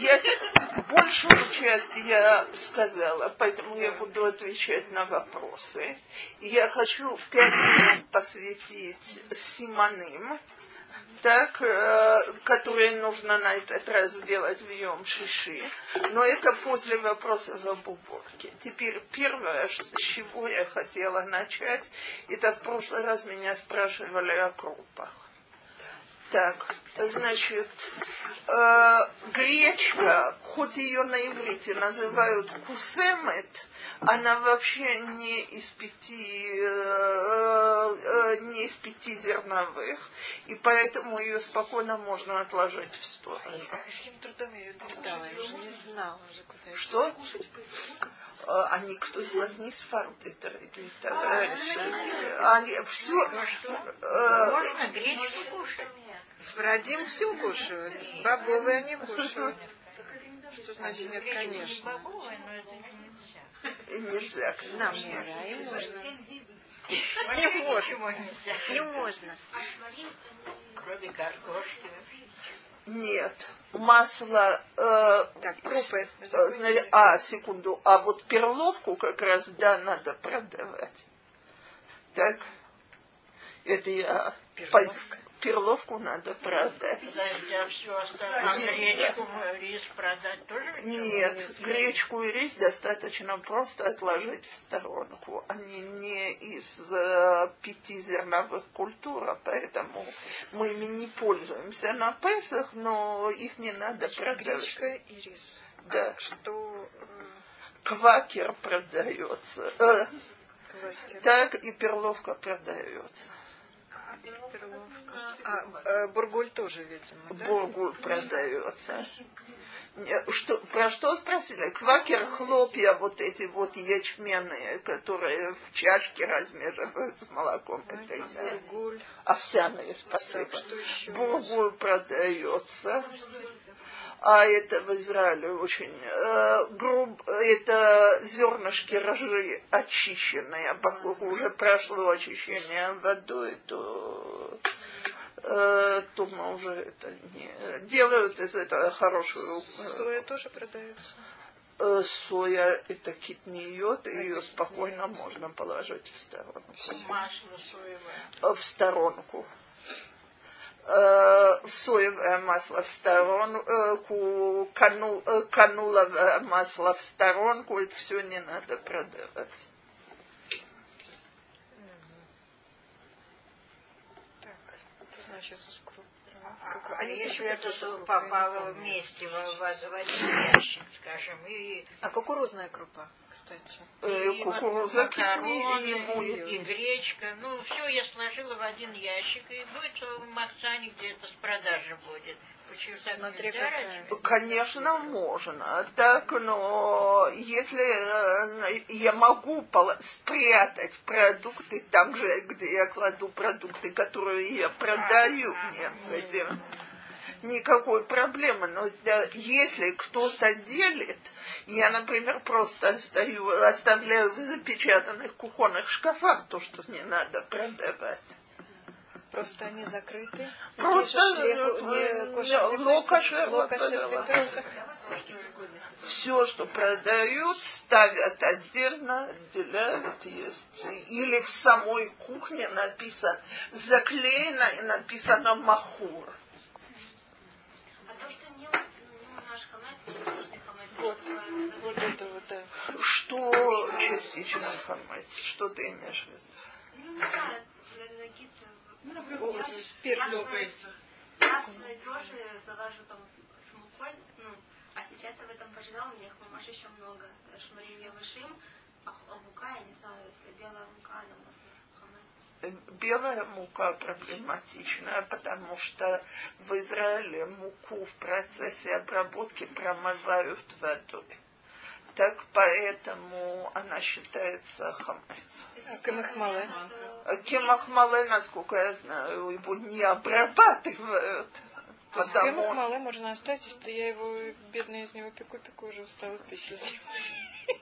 Я большую часть я сказала, поэтому я буду отвечать на вопросы. Я хочу 5 минут посвятить симаним, так, которые нужно на этот раз сделать в Йом-Шиши, но это после вопросов об уборке. Теперь первое, с чего я хотела начать, это в прошлый раз меня спрашивали о крупах. Так, значит, гречка, хоть ее на иврите называют кусемет, она вообще не из пяти зерновых, и поэтому ее спокойно можно отложить в сторону. А каким трудом ее доедала? Я уже не знала, куда ее что? Кушать а никто из вас не сфарбит. Все. Можно гречку кушать. С бородим все кушают. Бобовые они кушают. Что значит нет, конечно. Бобовые, но это нельзя. Нам нельзя, им можно. Им можно. Кроме картошки. Нет. Масло... крупы. Секунду. А вот перловку как раз, да, надо продавать. Так. Это я... Перловку надо продать. Я все оставлю. А гречку, рис продать тоже? Нет, гречку и рис достаточно просто отложить в сторонку. Они не из 5 зерновых культур, поэтому мы ими не пользуемся на Песах, но их не надо продавать. Гречка и рис. Да. Что? Квакер продается. Квакер. Так и перловка продается. Бургуль тоже, видимо, да? Бургуль продается. Что, про что спросили? Квакер, хлопья, вот эти вот ячменные, которые в чашке размешивают с молоком. Бургуль. Овсяные, спасибо. Бургуль продается. А это в Израиле очень грубо, это зернышки ржи очищенные, поскольку уже прошло очищение водой, то мы уже это не делают из этого хорошую. Соя тоже продается. Соя это китниёт, ее спокойно можно положить в сторонку. Масло соевое. В сторонку. Соевое масло в сторонку, кануловое масло в сторонку, это все не надо продавать. Так, это значит с крупой. А если это попало вместе в один ящик, скажем, и... А кукурузная крупа, кстати. И кукуруза, и гречка. Ну, все я сложила в один ящик, и будет в Махсане где-то с продажи будет. Почему смотри, конечно, можно. Так, но если я могу спрятать продукты там же, где я кладу продукты, которые я продаю, нет, с этим никакой проблемы. Но если кто-то делит, я, например, просто оставляю в запечатанных кухонных шкафах то, что не надо продавать. Просто они закрыты. Просто локашер. Все, что продают, ставят отдельно, отделяют, есть. Или в самой кухне написано, заклеено и написано махур. А то, что не наш хамец, частичный хамец, вот это вот, да. Что частичный хамец? Что ты имеешь в виду? Ну, не знаю, для каких-то... Ну, например, я свою тоже залажу там с мукой, ну, а сейчас я в этом пожелала, у меня хумаш еще много. Шмарим я вышим, а мука, я не знаю, если белая мука, она может хомать. Белая мука проблематична, потому что в Израиле муку в процессе обработки промывают водой. Так поэтому она считается хамец. А кемахмале? Кемахмале, насколько я знаю, его не обрабатывают. А с кемахмале можно оставить, что я его, бедная, из него пеку-пеку, уже устала пищать. То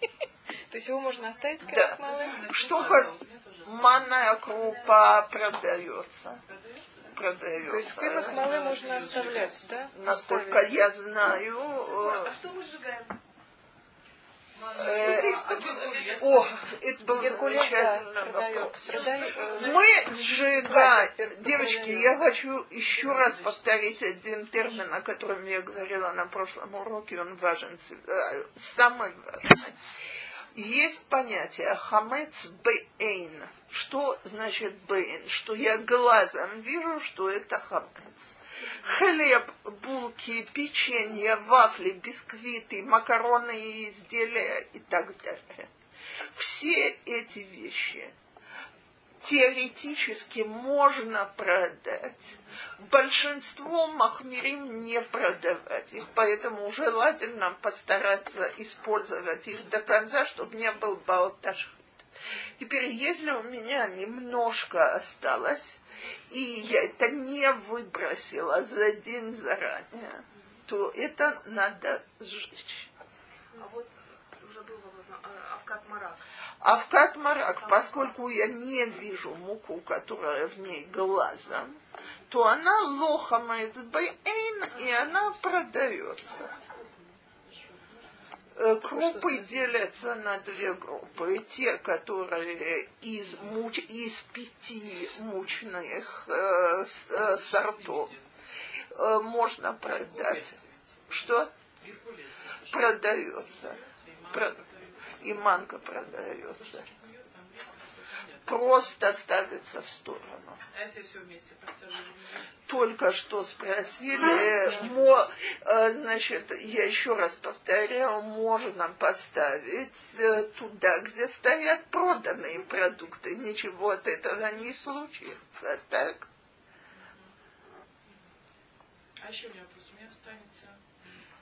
есть его можно оставить, кемахмале? Что манная крупа продается. продается. То есть пылок малы можно оставлять, да? Насколько я знаю... А что мы сжигаем? Это был замечательный вопрос. Мы сжигаем... Девочки, я хочу еще раз повторить один термин, о котором я говорила на прошлом уроке, он важен, самый важный. Есть понятие хамец бейн. Что значит бейн? Что я глазом вижу, что это хамец. Хлеб, булки, печенье, вафли, бисквиты, макаронные изделия и так далее. Все эти вещи теоретически можно продать. Большинство махмирим не продавать их, поэтому желательно постараться использовать их до конца, чтобы не был балташхит. Теперь, если у меня немножко осталось, и я это не выбросила за день заранее, то это надо сжечь. А вот уже был вопрос, авкат марак. Авкат марак, поскольку я не вижу муку, которая в ней глазом, то она лохамает бейн, и она продается. Крупы делятся на две группы. Те, которые из 5 мучных сортов можно продать. Что? Продается. И манка продается. Просто ставится в сторону. А если все вместе поставили? Только что спросили, значит, я еще раз повторяю, можно поставить туда, где стоят проданные продукты. Ничего от этого не случится, так? А еще у меня вопрос. У меня останется,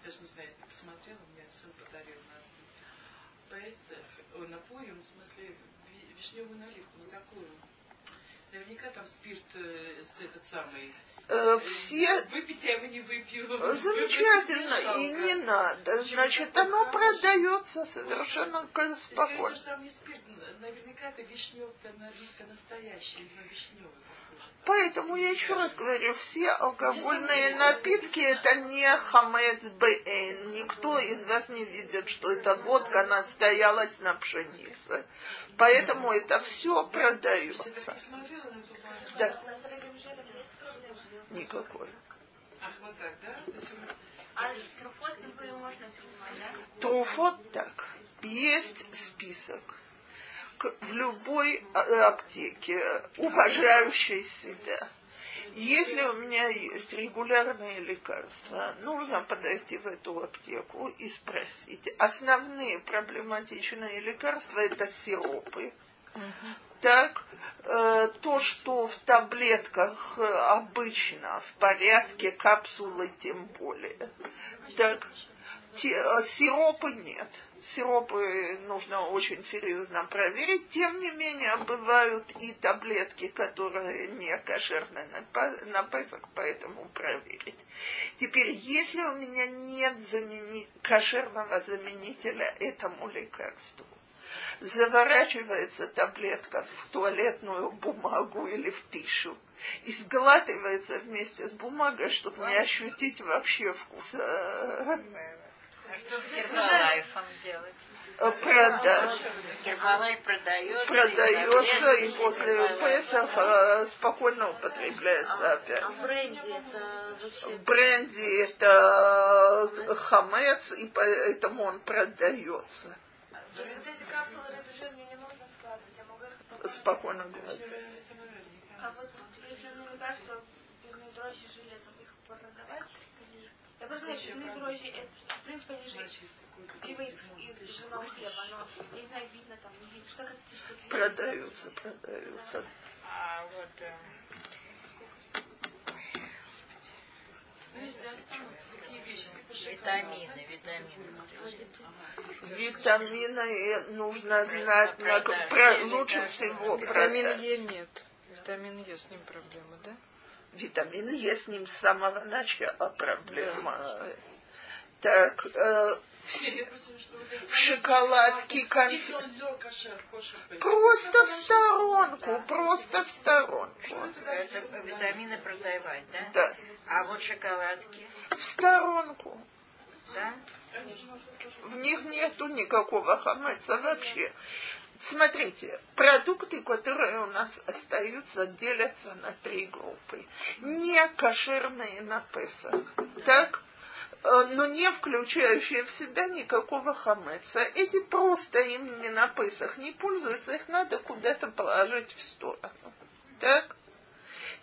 даже не знаю, не посмотрела, у меня сын подарил на Пурим, в смысле... Вишневую наливку, ну такую. Наверняка там спирт этот самый. Все... Выпить я его не выпью. Замечательно, и не надо. Значит, оно продается совершенно спокойно. Говорю, что там не спирт, наверняка это вишневка, наливка настоящая, но вишневая. Поэтому я еще раз говорю, все алкогольные напитки это не хамец бейн. Никто из вас не видит, что эта водка настоялась на пшенице. Поэтому это все продается. Да. Никакой. Ах, вот так, да? А труфот можно принимать, да? Труфот так. Есть список. В любой аптеке, уважающей себя. Если у меня есть регулярные лекарства, нужно подойти в эту аптеку и спросить. Основные проблематичные лекарства – это сиропы. Так, то, что в таблетках обычно, в порядке, капсулы тем более. Так, сиропы нет. Сиропы нужно очень серьезно проверить. Тем не менее, бывают и таблетки, которые не кошерны на Песах, поэтому проверить. Теперь, если у меня нет кошерного заменителя этому лекарству, заворачивается таблетка в туалетную бумагу или в тишу и сглатывается вместе с бумагой, чтобы не ощутить вообще вкуса. Гербалайфом делать. Продать. Гербалайф продается. Продается и после Песах спокойно употребляется опять. А бренди это хамец, и поэтому он продается. То есть вот эти капсулы рыбежи мне не нужно складывать, я могу их... Спокойно говорить. А вот если мне кажется, пивные дрожжи железом их продавать? Я просто знаю, что пивные дрожжи, в принципе, они же пиво из жирного хлеба, но я не знаю, видно там, не видно, что как эти штуки... Продаются. А вот... Ну, если останутся такие вещи, типа витамины нужно знать, лучше всего продать. Витамин Е нет. Витамин Е с ним проблема, да? Витамин Е с ним с самого начала проблема. Так, шоколадки, конфеты. Просто в сторонку, просто в сторонку. Это витамины продавать, да? Да. А вот шоколадки? В сторонку. Да? В них нету никакого хамеца вообще. Смотрите, продукты, которые у нас остаются, делятся на три группы. Не кошерные на Песах, так? Но не включающие в себя никакого хамеца. Эти просто ими на Песах не пользуются, их надо куда-то положить в сторону. Так?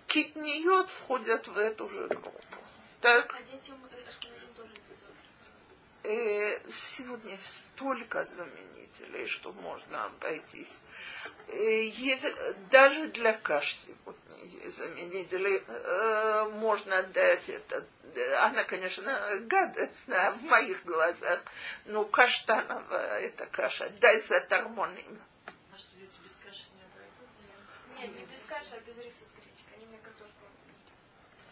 Китниот входят в эту же группу. Так? А детям ашкеназим тоже идут? Сегодня столько заменителей, что можно обойтись. Есть, даже для каш сегодня есть заменители. Можно дать это. Она, конечно, гадостная в моих глазах. Но каштановая это каша. Дай с атормоном. А что дети без каши не обойдутся? Нет, не без каши, а без риса с гречкой. Они мне картошку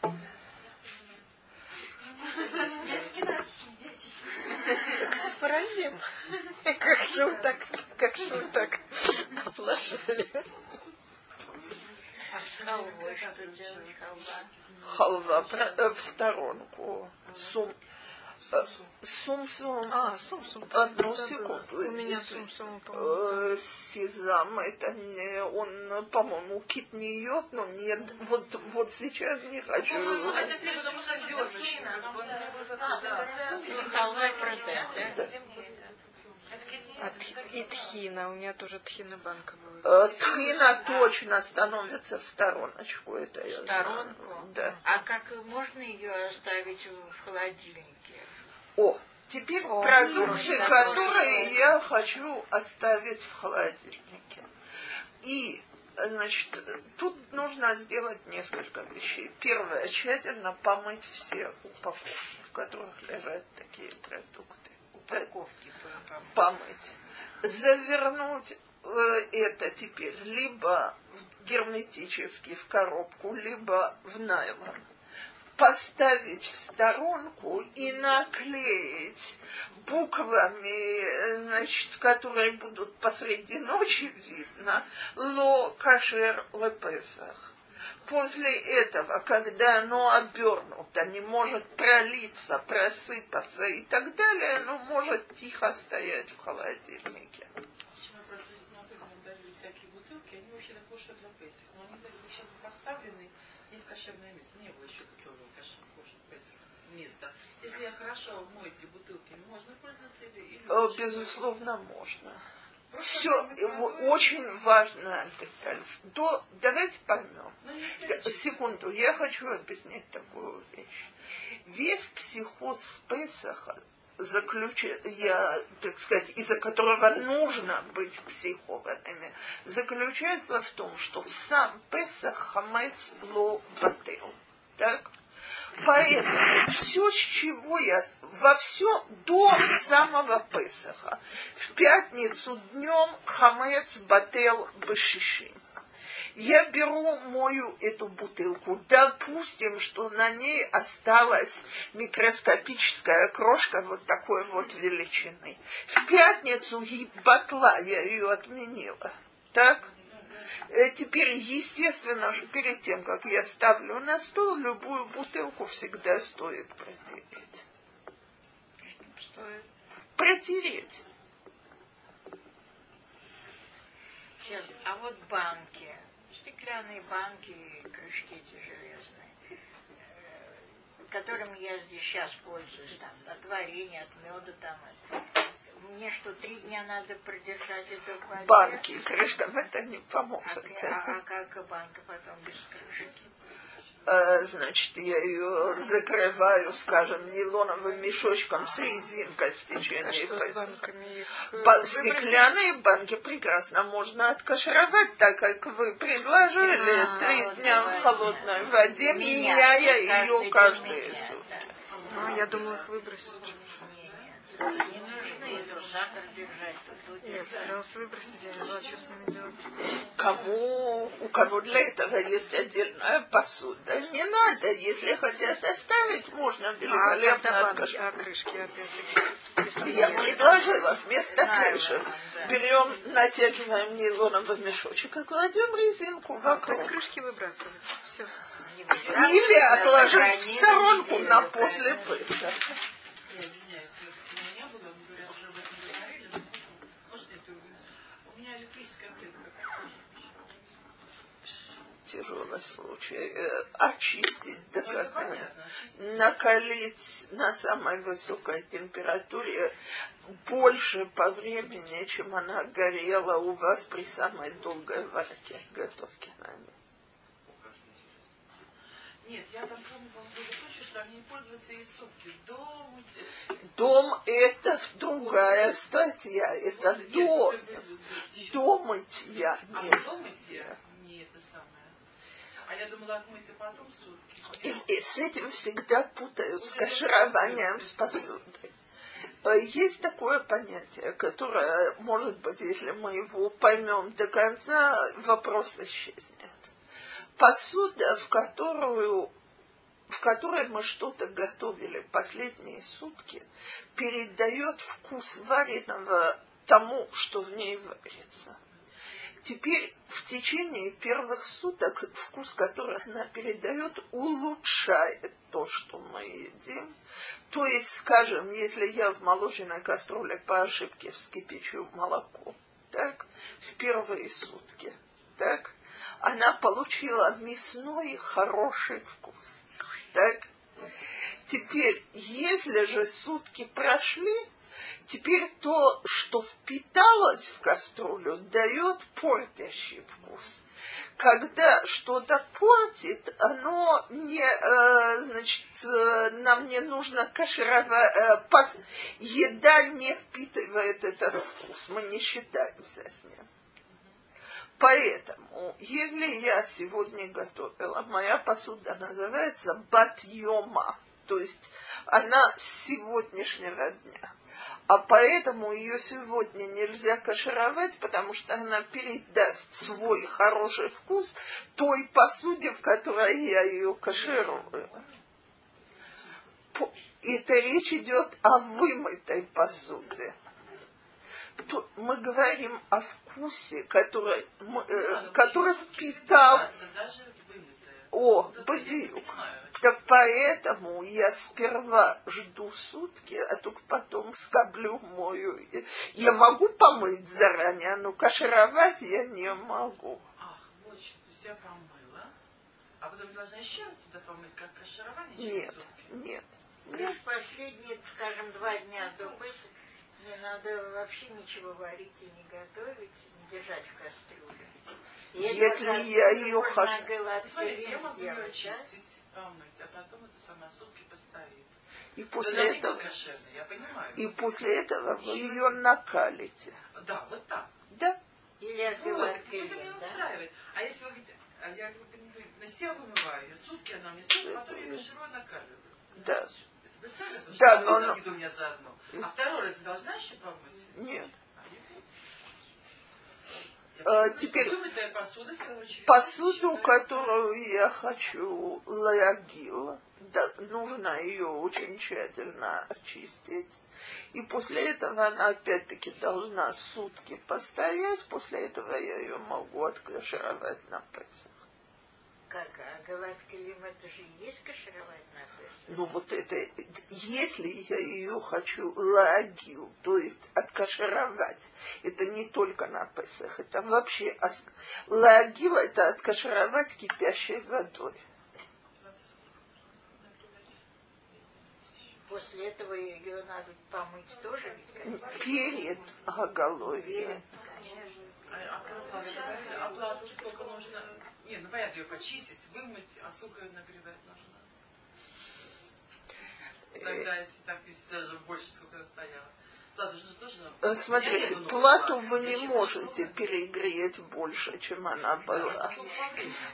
обойдут. Экспоразим. Как же вы так оплошали? Халва, что делаешь? Халва. Халва в сторонку. Сумсум. Сумсум. Одну секунду. У меня сумсум, по-моему. Сезам, это не... Он, по-моему, кит не йод, но нет. Вот сейчас не хочу. Это следует, потому что зерна. Халва и продать. И тхина. У меня тоже тхина банка была. Тхина точно становится в стороночку. Это в сторонку? Да. А как можно ее оставить в холодильнике? О, теперь продукты, которые я хочу оставить в холодильнике. И, значит, тут нужно сделать несколько вещей. Первое, тщательно помыть все упаковки, в которых лежат такие продукты. Упаковки помыть. Завернуть это теперь либо герметически в коробку, либо в найлон. Поставить в сторонку и наклеить буквами, значит, которые будут посреди ночи видно, ло кашер ле Песах. После этого, когда оно обернуто, не может пролиться, просыпаться и так далее, оно может тихо стоять в холодильнике. Почему производители на Песах дарили всякие бутылки, они вообще на кошер для Песах, но они сейчас поставлены не в кошерное место, не было еще готового кошер Песах места. Если хорошо моете бутылки, можно пользоваться или... Безусловно, можно. Все очень важная деталь. Давайте поймем. Секунду, я хочу объяснить такую вещь. Весь психоз в Песах, из-за которого нужно быть психованными, заключается в том, что в сам Песах хамец ло бател. Так? Поэтому все, с чего я... Во все до самого Песаха. В пятницу днем хамец бател бешишим. Я беру, мою эту бутылку. Допустим, что на ней осталась микроскопическая крошка вот такой вот величины. В пятницу ей батла, я ее отменила. Так? Теперь, естественно, что перед тем, как я ставлю на стол, любую бутылку всегда стоит протереть. Стоит? Протереть. Сейчас, а вот банки, стеклянные банки и крышки эти железные, которыми я здесь сейчас пользуюсь, там, от варенья, от меда, там, мне что, 3 дня надо продержать это в воде? Банки, крышкам это не поможет. А как банка потом без крышки? Значит, я ее закрываю, скажем, нейлоновым мешочком с резинкой в течение Песаха. Стеклянные банки прекрасно можно откашировать, так как вы предложили 3 дня в холодной воде, меняя ее каждые сутки. Я думала их выбросить. Не нужны сахар держать. Я старалась выбросить, я не знала, что с ними делать. У кого для этого есть отдельная посуда, не надо. Если хотят оставить, можно великолепно откажу. А крышки опять-таки? Я предложила вместо крышек. Берем, натягиваем нейлоновый мешочек и кладем резинку вокруг. То есть крышки выбрасывать? Все. Или отложить в сторонку на после пыца. Тяжелый случай. Очистить до конца. Накалить на самой высокой температуре больше по времени, чем она горела у вас при самой долгой варке, готовке на ней. Нет, я там помню, что там не пользуются и супки. Дом это другая статья. Это дом. Домытья. А домытья? Не это самое. А я думала, отмыть и потом сутки. И с этим всегда путают, с кашированием, с посудой. Есть такое понятие, которое, может быть, если мы его поймем до конца, вопрос исчезнет. Посуда, в которой мы что-то готовили последние сутки, передает вкус вареного тому, что в ней варится. Теперь в течение первых суток вкус, который она передает, улучшает то, что мы едим. То есть, скажем, если я в молочной кастрюле по ошибке вскипячу молоко, так, в первые сутки, так, она получила мясной хороший вкус. Так? Теперь, если же сутки прошли, теперь то, что впиталось в кастрюлю, дает портящий вкус. Когда что-то портит, оно не, значит, нам не нужно кашировать, еда не впитывает этот вкус, мы не считаемся с ним. Поэтому, если я сегодня готовила, моя посуда называется «бат-йома», то есть она с сегодняшнего дня. А поэтому ее сегодня нельзя кашировать, потому что она передаст свой хороший вкус той посуде, в которой я ее каширую. Это речь идет о вымытой посуде. Мы говорим о вкусе, который впитал... О, бадиюк. Так поэтому я сперва жду сутки, а только потом скоблю, мою. Я могу помыть заранее, но кашировать я не могу. Ах, вот что, то есть я помыла, а потом должна еще раз туда помыть, как каширование через сутки? Нет. Последние, скажем, 2 дня до пыли. Не надо вообще ничего варить и не готовить, не держать в кастрюле. Если я ее хочу... Смотрите, я могу ее очистить, помыть, а потом это сама сутки постоит. И после этого... Я понимаю. И после этого вы ее накалите. Да, вот так. Да. Или отбиваркой. Вот, это меня устраивает. А если вы хотите... Я вымываю ее, сутки она мне стоит, потом я каширую накаливаю. Да. Вы сами, потому что выкиду у меня заодно. А второй раз должна еще помыть? Нет. Теперь посуду, которую я хочу лягила, да, нужно ее очень тщательно очистить. И после этого она опять-таки должна сутки постоять. После этого я ее могу откашировать на пальцах. Как? А галатка лим это же и есть кашировать на пальцах? Ну вот это, если я ее хочу лагил, то есть откашировать, это не только на пальцах, это вообще лагил это откашировать кипящей водой. После этого ее надо помыть тоже? Перед оголовьем. А плату сколько нужно? Не, ну понятно, ее почистить, вымыть, а сколько ее нагревать нужно? Тогда, если так, если даже больше, сколько она стояла. Смотрите, плату вы не можете перегреть больше, чем она была.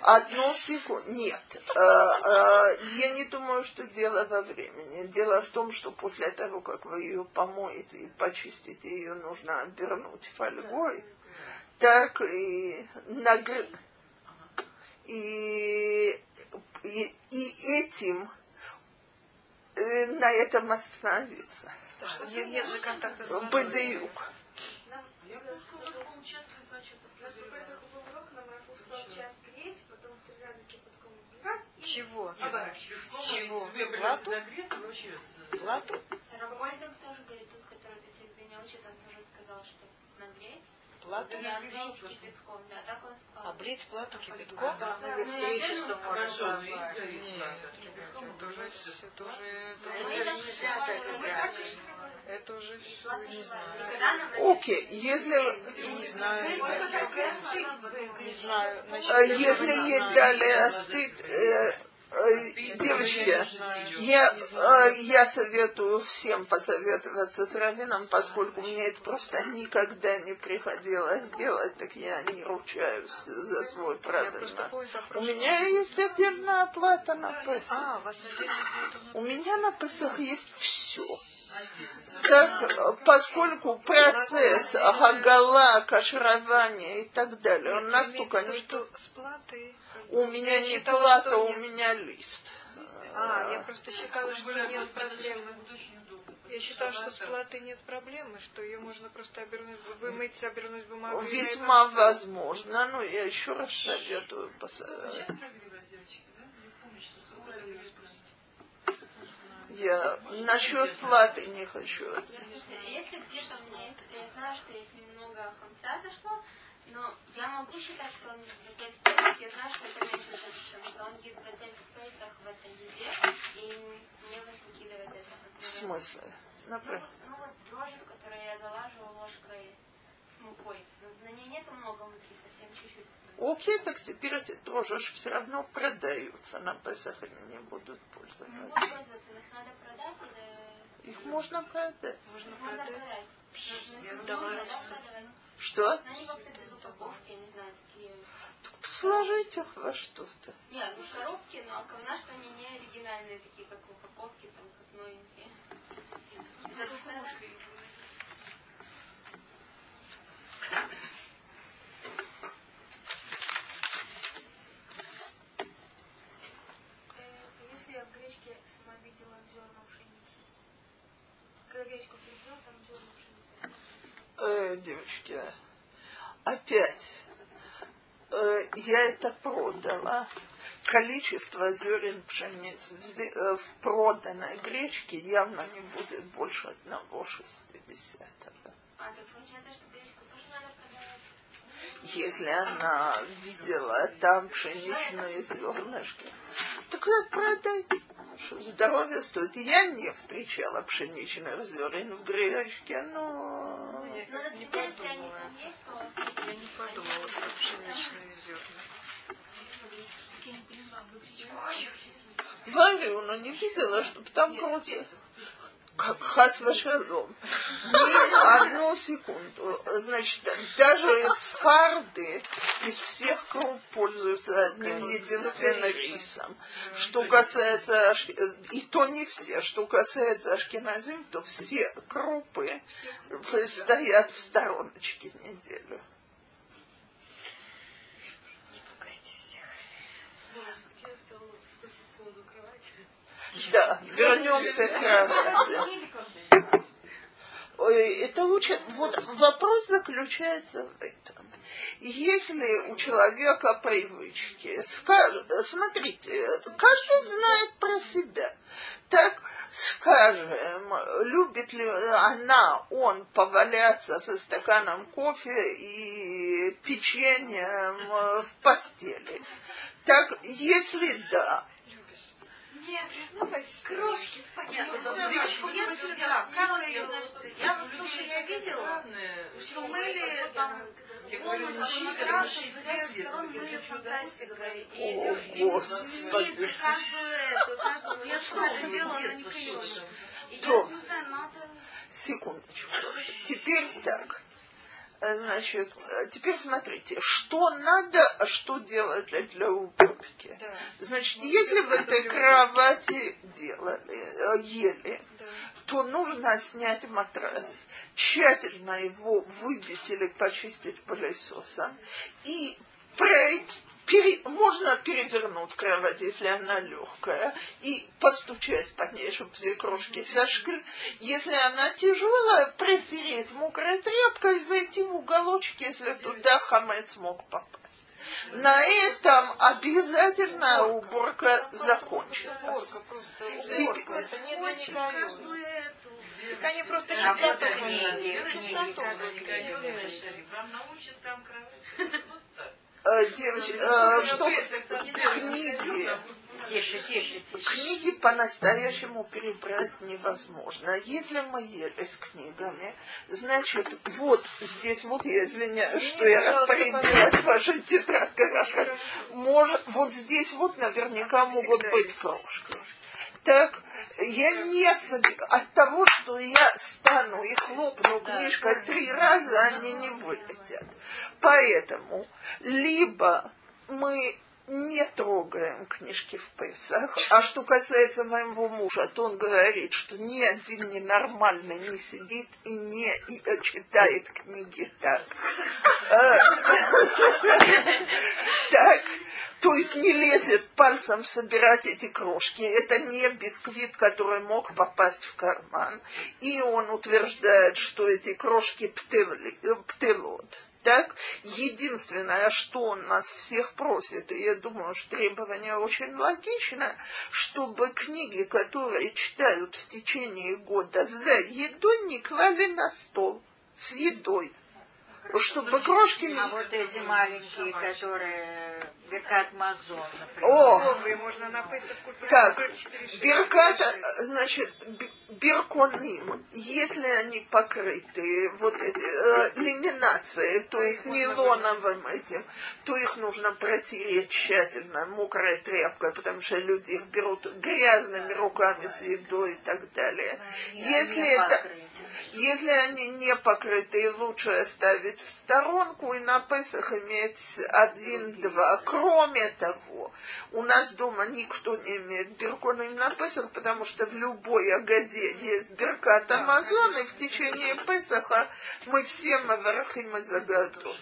Одну секунду. Нет. Я не думаю, что дело во времени. Дело в том, что после того, как вы ее помоете и почистите, ее нужно обернуть фольгой. Так и нагреть. И этим на этом остановиться. Так что нет же контакта с водой. Бадеюк. Я просто в другом часто хочу. Нас профессор Кубовок нам распускал час греть, потом 3 раза кипятком убивать. Чего? Чего? Плату? Плату? Рабольдинг тоже говорит, тот, который меня учит, он тоже сказал, что нагреть. Плату? Да, облить кипятком, да, так он сказал. Облить плату кипятком? Да, хорошо, но есть кипятком, это уже все, это уже все, не знаю. Окей, если... Не знаю. Если ей дали остыть... Девочки, я советую всем посоветоваться с раввином, поскольку мне это просто никогда не приходилось делать, так я не ручаюсь за свой продаж. У меня есть отдельная оплата на Песах. У меня на Песах есть все. Как, поскольку процесс гагала, каширования и так далее, он настолько не... У меня не плата, у меня лист. Я просто считала, что нет проблемы. Я считала, что с платой нет проблемы, что ее можно просто вымыть, обернуть бумагу. Весьма возможно, но я еще раз советую посоветовать. Я насчет платы не хочу. Если где-то у меня есть, я знаю, что есть немного хамса зашло, но я могу считать, что он в Гетет Пейсах, я знаю, что это меньше, потому что он в Гетет Пейсах в этой еде, и мне вот выкидывает это. В смысле? Например? Ну вот дрожжи, которые я залажу ложкой с мукой, на ней нету много муки, совсем чуть-чуть. Окей, так теперь эти дрожжи все равно продаются, на Песах они не будут пользоваться. Не будут пользоваться, их надо продать или... Их можно продать. Можно продать. Что? Но они как-то без упаковки, я не знаю, такие... Так сложить их во что-то. Нет, ну коробки, но ковна, что они не оригинальные такие, как упаковки, там, как новенькие. Я в гречке сама видела зерна пшеницы. Гречку перебил, там зерна пшеницы. Девочки, опять, я это продала. Количество зерен пшеницы в проданной гречке явно не будет больше 1/60. А, так получается, что гречку тоже надо продавать? Если она видела там пшеничные зернышки, так надо продать. Что здоровье стоит. Я не встречала пшеничных зерен в гречке, но... Я не подумала. Я не подумала про пшеничные зерна. Валюна не видела, чтобы там крутилось. Хас вашелом. Одну секунду. Значит, даже из фарды, из всех круп пользуются одним единственным рисом. Что касается, и то не все, что касается ашкеназим, то все крупы стоят в стороночке неделю. Не пугайте всех. Да, вернемся к кровати. Это учит. Вот вопрос заключается в этом. Если у человека привычки, смотрите, каждый знает про себя. Так, скажем, любит ли она, он поваляться со стаканом кофе и печеньем в постели. Так, если да. Нет, признавайся, крошки спагетти. Девочку, если да, Карла Юна, я вот тоже я видела, что мыли там полностью краши с двух сторон мыли фантастикой. О, Господи! И каждую, я что-то делала, она не клеила. Секундочку. Теперь так. Значит, теперь смотрите, что надо, а что делать для уборки. Да. Значит, вот если в этой кровати ели, да, то нужно снять матрас, тщательно его выбить или почистить пылесосом. И можно перевернуть кровать, если она легкая, и постучать по ней, чтобы все крошки сошли. Если она тяжелая, протереть мокрой тряпкой и зайти в уголочек, если туда хамец мог попасть. На этом обязательно уборка закончилась. Так они просто чистоту книги. Вам научат там кровать. Книги по-настоящему перебрать невозможно. Если мы ели с книгами, значит, вот здесь, вот я извиняюсь, что я распорядилась вашей тетрадкой. Вот здесь вот наверняка могут быть флажки. Так, я не от того, что я стану и хлопну книжкой 3 раза, они не вылетят. Поэтому либо мы не трогаем книжки в Песах, а что касается моего мужа, то он говорит, что ни один ненормальный не сидит и не читает книги так. Так, то есть не лезет пальцем собирать эти крошки. Это не бисквит, который мог попасть в карман. И он утверждает, что эти крошки птелот. Так, единственное, что он нас всех просит, и я думаю, что требование очень логично, чтобы книги, которые читают в течение года за едой, не клали на стол с едой. Чтобы крошки не... А вот эти маленькие, которые Беркат Мазон, например. Можно на Песах купить. Так, Беркат, значит, Берконим, если они покрыты вот эти ламинацией, то есть нейлоновым этим, то их нужно протереть тщательно мокрой тряпкой, потому что люди их берут грязными руками с едой и так далее. Если они не покрыты, лучше оставить в сторонку и на Песах иметь 1-2. Кроме того, у нас дома никто не имеет берконим на Песах, потому что в любой Агаде есть беркат Амазон, и в течение Песаха мы все маверахим из Агадот.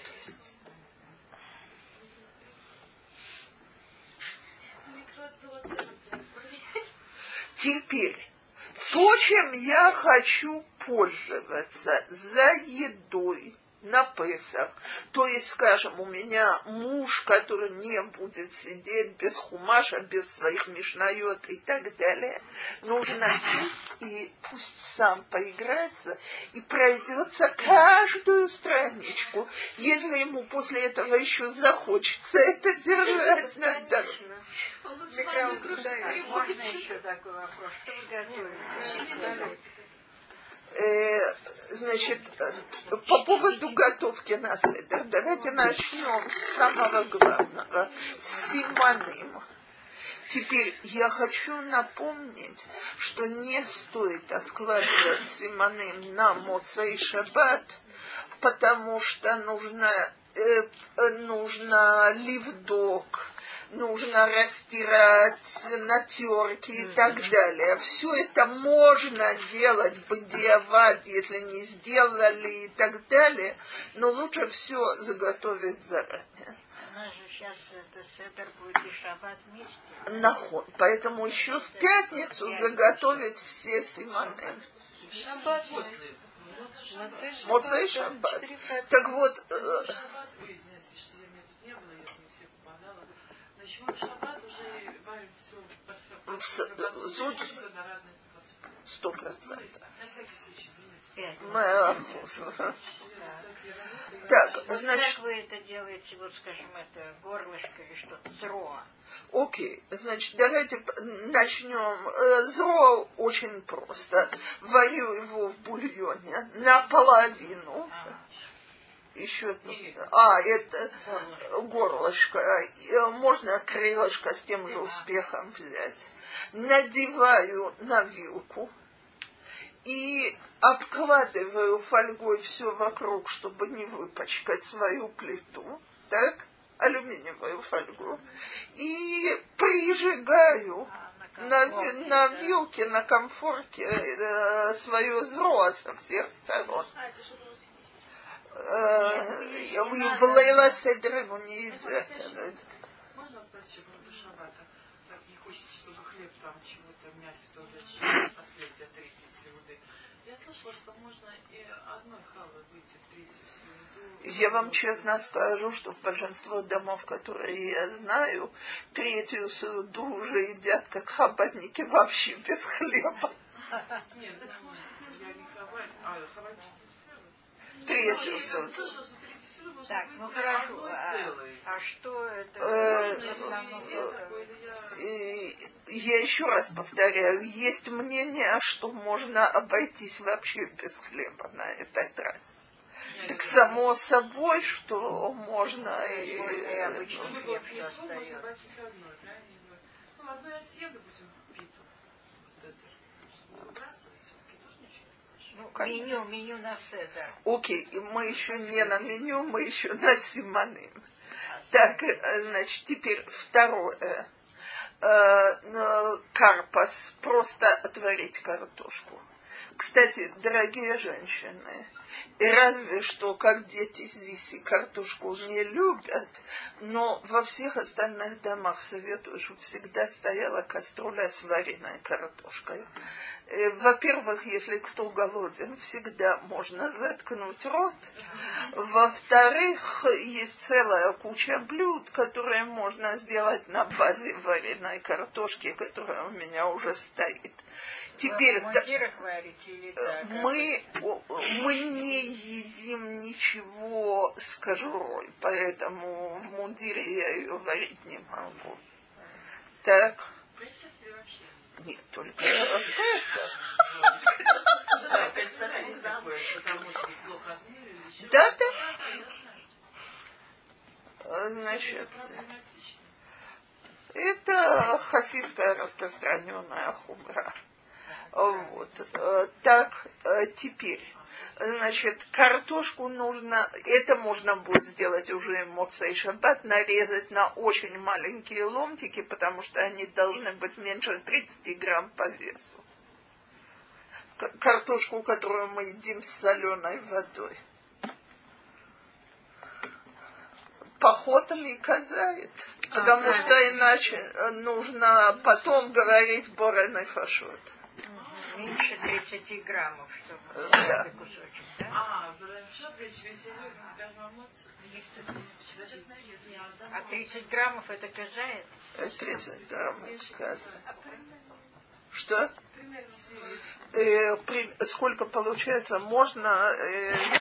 Теперь. То, чем я хочу пользоваться за едой на Песах, то есть, скажем, у меня муж, который не будет сидеть без хумаша, без своих мишнает и так далее, нужно сесть и пусть сам поиграется и пройдется каждую страничку. Если ему после этого еще захочется это держать на здоровье. Можно еще такой вопрос? Что вы готовите? Значит, по поводу готовки на седер, давайте начнем с самого главного, с симаним. Теперь я хочу напомнить, что не стоит откладывать симаним на моцей шаббат, потому что нужно ливдок, нужно растирать на терке и так далее. Все это можно делать бедиават, если не сделали и так далее, но лучше все заготовить заранее. Она же сейчас это седер будет и шаббат вместе. Наход. Поэтому еще в пятницу заготовить все симаны. Шаббат после. Моцей шаббат. Так вот... Так, значит, как вы это делаете, вот скажем, это горлышко или что-то, зро? Окей, значит, давайте начнем. Зро очень просто. Варю его в бульоне наполовину. Еще это горлышко. Можно крылышко с тем же успехом взять. Надеваю на вилку и обкладываю фольгой все вокруг, чтобы не выпачкать свою плиту, так, алюминиевую фольгу, и прижигаю на вилке, на комфорке свое зро со всех сторон. В Лейла Седреву не едят. Можно спросить, вот до шабата так не хочется, чтобы хлеб там чего-то мясо тоже чего-то последствия третьей сеуды. Я слышала, что можно и одной халы выйти в третью сеуду. Я вам честно скажу, что в большинстве домов, которые я знаю, третью сеуду уже едят как хабатники вообще без хлеба. Нет, потому что я не хабат, а хабат без хлеба. Третью сеуду. Так, ну хорошо, а что это? Я еще раз повторяю, есть мнение, что можно обойтись вообще без хлеба на этой трассе. Так само собой, что можно и... Ну, одной осе, допустим, питу. Выбрасывать все-таки тоже ничего. Ну, меню на все, да. Окей, мы еще не на меню, мы еще на симаны. Так, значит, теперь второе. Карпас. Просто отварить картошку. Кстати, дорогие женщины, разве что, как дети Зиси, картошку не любят, но во всех остальных домах советую, чтобы всегда стояла кастрюля с вареной картошкой. Во-первых, если кто голоден, всегда можно заткнуть рот. Во-вторых, есть целая куча блюд, которые можно сделать на базе вареной картошки, которая у меня уже стоит. Теперь мы не едим ничего с кожурой, поэтому в мундире я ее варить не могу. Так. Песок ли вообще? Нет, только песок. Да, постарались забыть, потому что плохо отмерили. Да-да. Значит... Это хасидская распространенная хумра. Вот. Так, теперь. Значит, картошку нужно, это можно будет сделать уже моцей шаббат, нарезать на очень маленькие ломтики, потому что они должны быть меньше 30 грамм по весу. Картошку, которую мы едим с соленой водой. Похотом и казает, потому что иначе нужно потом говорить борен и фашот. Меньше 30 граммов, чтобы да. Кусочек, да? Борен и фашот, если мы скажем о моце, если это... А 30 граммов это казает? 30 граммов казает. Что? Сколько получается, можно...